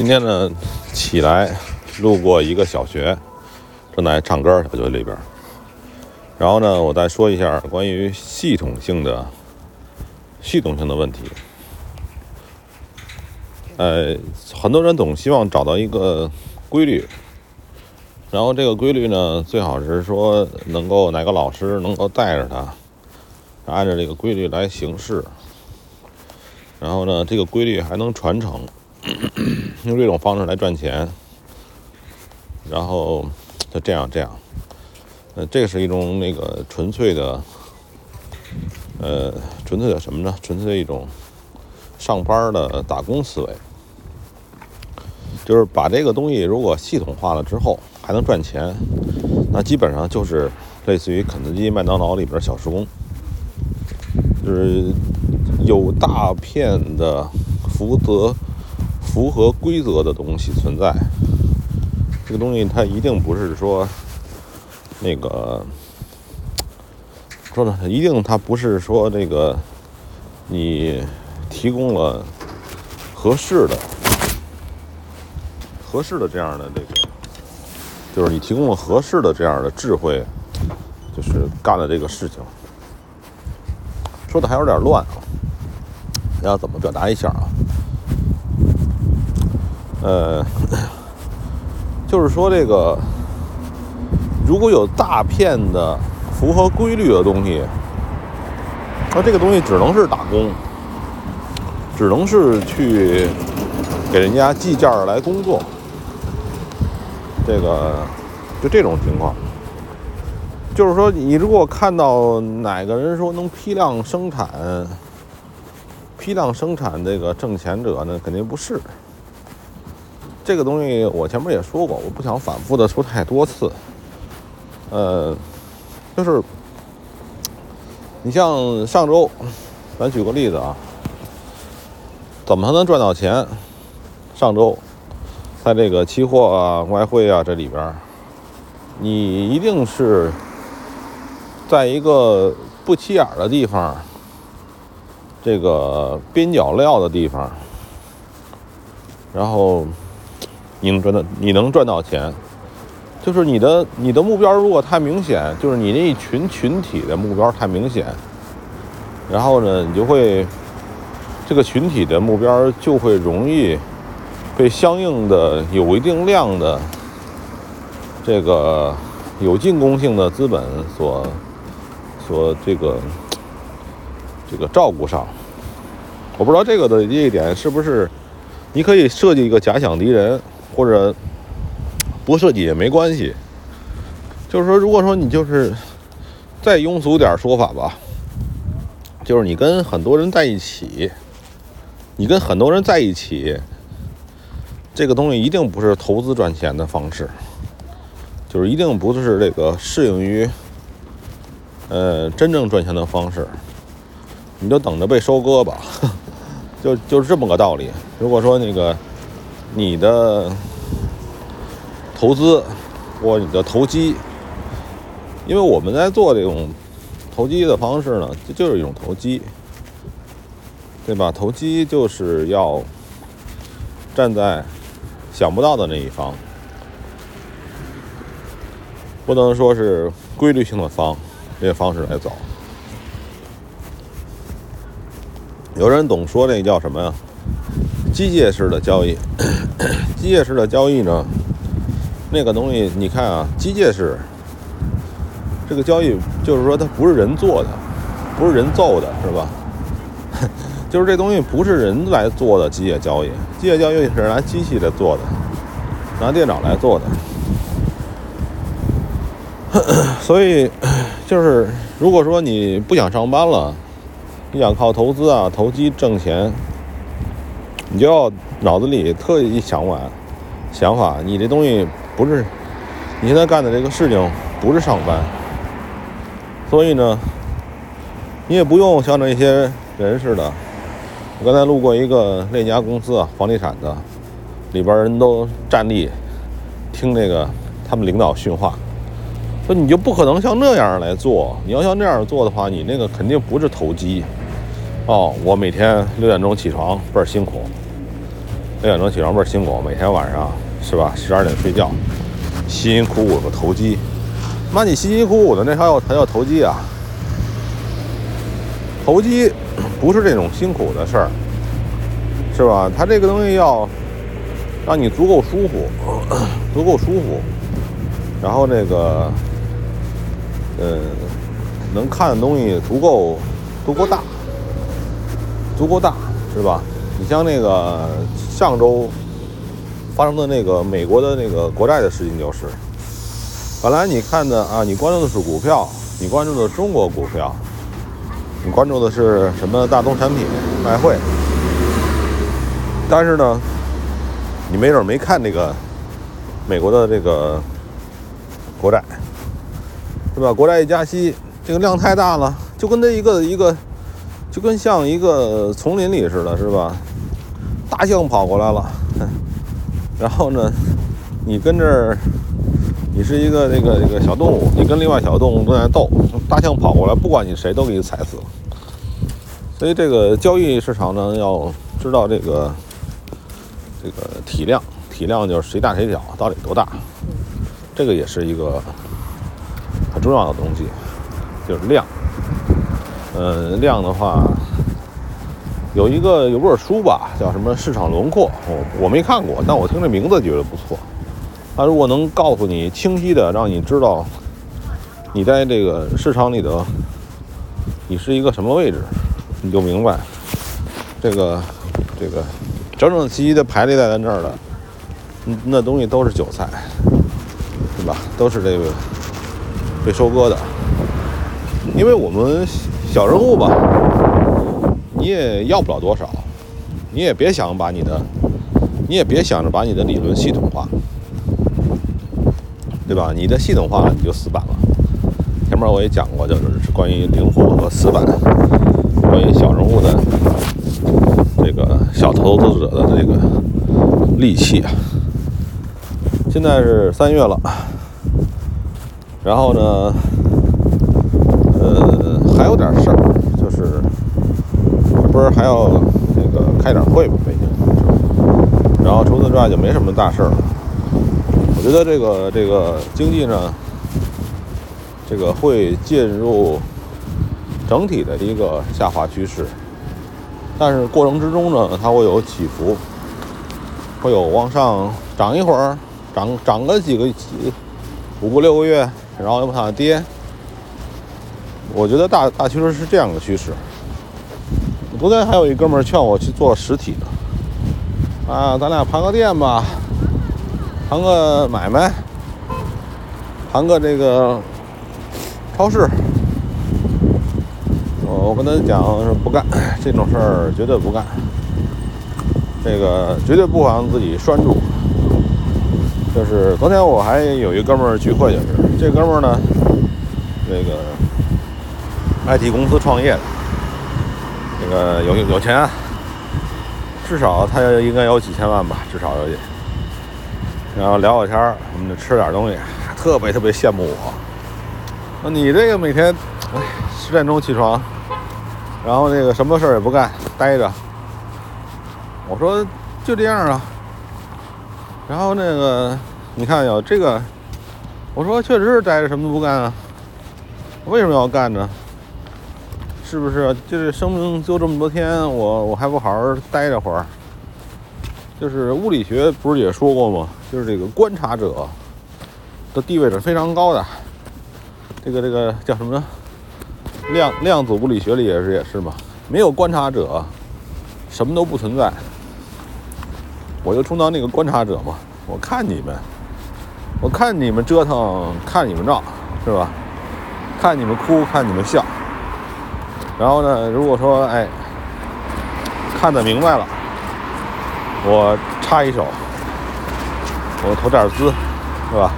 今天呢起来路过一个小学，正在唱歌，小学里边。然后呢，我再说一下关于系统性的问题。很多人总希望找到一个规律，然后这个规律呢，最好是说能够哪个老师能够带着他，按照这个规律来行事。然后呢，这个规律还能传承，用这种方式来赚钱。然后就这样。这是一种那个纯粹的什么呢？纯粹的一种上班的打工思维，就是把这个东西如果系统化了之后还能赚钱，那基本上就是类似于肯德基、麦当劳里边的小时工，就是有大片的符合规则的东西存在。这个东西它一定不是说那个说呢，一定它不是说这个你提供了合适的这样的这个，就是你提供了合适的这样的智慧，就是干了这个事情。说的还有点乱啊，要怎么表达一下啊？就是说这个。如果有大片的符合规律的东西，那这个东西只能是打工，只能是去给人家计件来工作。这个就这种情况，就是说你如果看到哪个人说能批量生产这个挣钱者呢，肯定不是。这个东西我前面也说过，我不想反复的说太多次。就是你像上周，咱举个例子啊，怎么才能赚到钱？上周在这个期货啊、外汇啊这里边，你一定是在一个不起眼的地方，这个边角料的地方，然后你能赚到钱。就是你的目标如果太明显，就是你那一群体的目标太明显，然后呢，你就会这个群体的目标就会容易被相应的有一定量的这个有进攻性的资本所这个照顾上。我不知道这个的这一点是不是你可以设计一个假想敌人，或者。不设计也没关系，就是说，如果说你就是再庸俗点说法吧，就是你跟很多人在一起，这个东西一定不是投资赚钱的方式，就是一定不是这个适应于真正赚钱的方式，你就等着被收割吧，就是这么个道理。如果说那个你的投资或你的投机，因为我们在做这种投机的方式呢，这就是一种投机，对吧？投机就是要站在想不到的那一方，不能说是规律性的这个方式来走。有人总说那叫什么呀？机械式的交易呢？那个东西，你看啊，机械式这个交易，就是说它不是人做的，不是人揍的，是吧？就是这东西不是人来做的机械交易，机械交易是拿机器来做的，拿电脑来做的。所以，就是如果说你不想上班了，你想靠投资啊、投机挣钱，你就要脑子里特意想法，你这东西。不是你现在干的这个事情，不是上班，所以呢，你也不用像那些人似的。我刚才路过一个那家公司啊，房地产的，里边人都站立听那个他们领导训话，所以你就不可能像那样来做。你要像那样做的话，你那个肯定不是投机。哦，我每天6点钟起床，倍儿辛苦。6点钟起床倍儿辛苦，每天晚上是吧？12点睡觉，辛辛苦苦的投机。妈，你辛辛苦苦的那还要投机啊？投机不是这种辛苦的事儿，是吧？它这个东西要让你足够舒服，足够舒服，然后那个能看的东西足够大，是吧？你像那个上周发生的那个美国的那个国债的事情，就是本来你看的啊，你关注的是股票，你关注的是中国股票，你关注的是什么大宗产品、外汇，但是呢，你没准没看那个美国的这个国债，是吧？国债一加息，这个量太大了，就跟这一个。就跟像一个丛林里似的，是吧？大象跑过来了，然后呢，你跟这儿，你是一个这个小动物，你跟另外小动物都在斗，大象跑过来，不管你谁都给你踩死了。所以这个交易市场呢，要知道这个体量就是谁大谁小，到底多大，这个也是一个很重要的东西，就是量。量的话，有本书吧，叫什么《市场轮廓》，我没看过，但我听这名字觉得不错。它如果能告诉你清晰的，让你知道你在这个市场里的你是一个什么位置，你就明白这个整整齐齐的排列在那儿的，那东西都是韭菜，对吧？都是这个被收割的，因为我们。小人物吧，你也要不了多少，你也别想着把你的理论系统化，对吧？你的系统化你就死板了。前面我也讲过，就是关于灵活和死板，关于小人物的这个小投资者的这个戾气啊。现在是3月了，然后呢？还有点事儿，就是不是还要那个开点会吧，北京。然后除此之外就没什么大事儿了。我觉得这个经济呢，这个会进入整体的一个下滑趋势，但是过程之中呢，它会有起伏，会有往上涨一会儿，涨个几5个6个月，然后又往下跌。我觉得大趋势是这样的趋势。昨天还有一哥们儿劝我去做实体的，啊，咱俩盘个店吧，盘个买卖，盘个这个超市。我跟他讲是不干这种事儿，绝对不干，这个绝对不让自己拴住。就是昨天我还有一哥们儿聚会，就是这哥们儿呢，那个。IT 公司创业的，那个有钱，至少他应该有几千万吧，至少有。然后聊聊天儿，我们就吃点东西，特别羡慕我。那你这个每天10点钟起床，然后那个什么事儿也不干，待着。我说就这样啊。然后那个你看有这个，我说确实是待着什么都不干啊，为什么要干呢？是不是就是生命就这么多天，我还不好好待着会儿？就是物理学不是也说过吗？就是这个观察者的地位是非常高的，这个叫什么？量子物理学里也是嘛，没有观察者，什么都不存在。我就充当那个观察者嘛，我看你们折腾，看你们闹，是吧？看你们哭，看你们笑。然后呢？如果说看得明白了，我插一手，我投点资，是吧？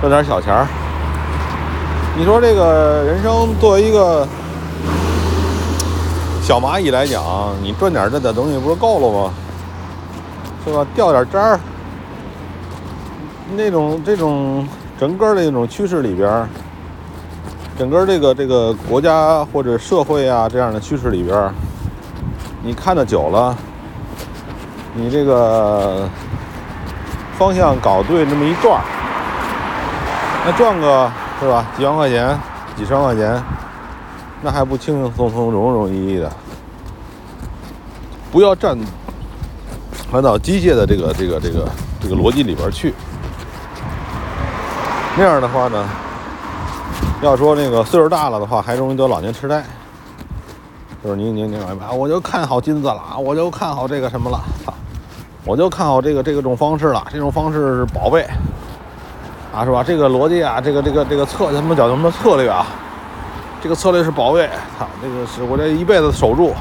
赚点小钱儿。你说这个人生作为一个小蚂蚁来讲，你赚点这点东西不是够了吗？是吧？掉点渣儿，这种整个的那种趋势里边。整个这个国家或者社会啊这样的趋势里边，你看得久了，你这个方向搞对那么一转，那转个是吧？几万块钱、几十万块钱，那还不轻轻松松、容容易易的？不要站到机械的这个逻辑里边去。那样的话呢，要说那个岁数大了的话，还容易得老年痴呆。就是你啊，我就看好金子了，我就看好这个什么了，我就看好这种方式了，这种方式是宝贝啊，是吧？这个逻辑啊，这个策略啊，这个策略是宝贝，这个是我这一辈子守住。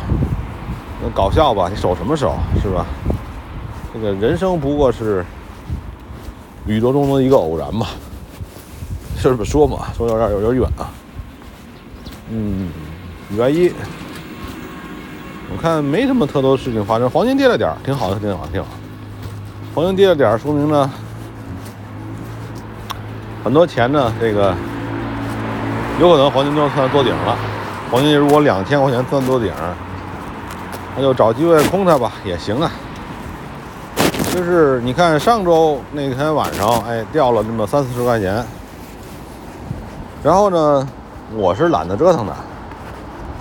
搞笑吧，你守什么守，是吧？这个人生不过是宇宙中的一个偶然嘛，是不是说嘛？说到这儿有点远啊。礼拜一，我看没什么特多事情发生，黄金跌了点儿，挺好的，挺好。黄金跌了点儿，说明呢，很多钱呢，这个有可能黄金都算做顶了。黄金如果2000块钱算做顶，那就找机会空它吧，也行啊。就是你看上周那天晚上，掉了那么30-40块钱，然后呢，我是懒得折腾的。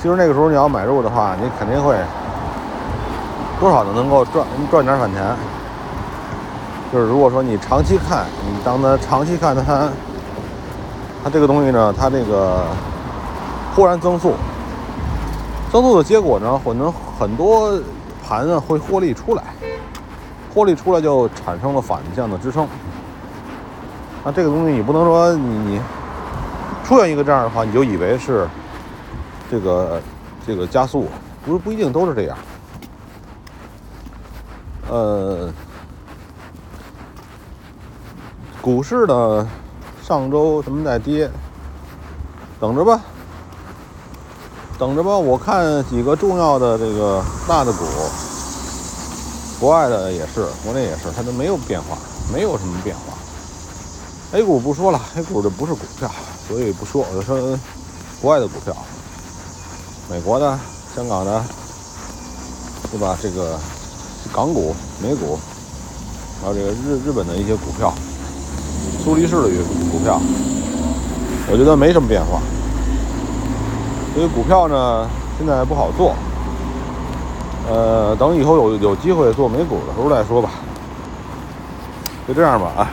其实那个时候你要买入的话，你肯定会多少能够赚点反钱。就是如果说你长期看，你当它长期看它这个东西呢，它这个忽然增速。增速的结果呢，可能很多盘呢会获利出来就产生了反向的支撑。那这个东西你不能说你出现一个这样的话，你就以为是这个加速，不一定都是这样。股市呢，上周什么在跌，等着吧，我看几个重要的这个大的股，国外的也是，国内也是，它都没有变化，没有什么变化。A 股不说了 ，A 股这不是股票，所以不说。我就说国外的股票，美国的、香港的，对吧？这个港股、美股，还有这个日本的一些股票，苏黎世的股票，我觉得没什么变化。所以股票呢，现在不好做。等以后有机会做美股的时候再说吧。就这样吧，啊。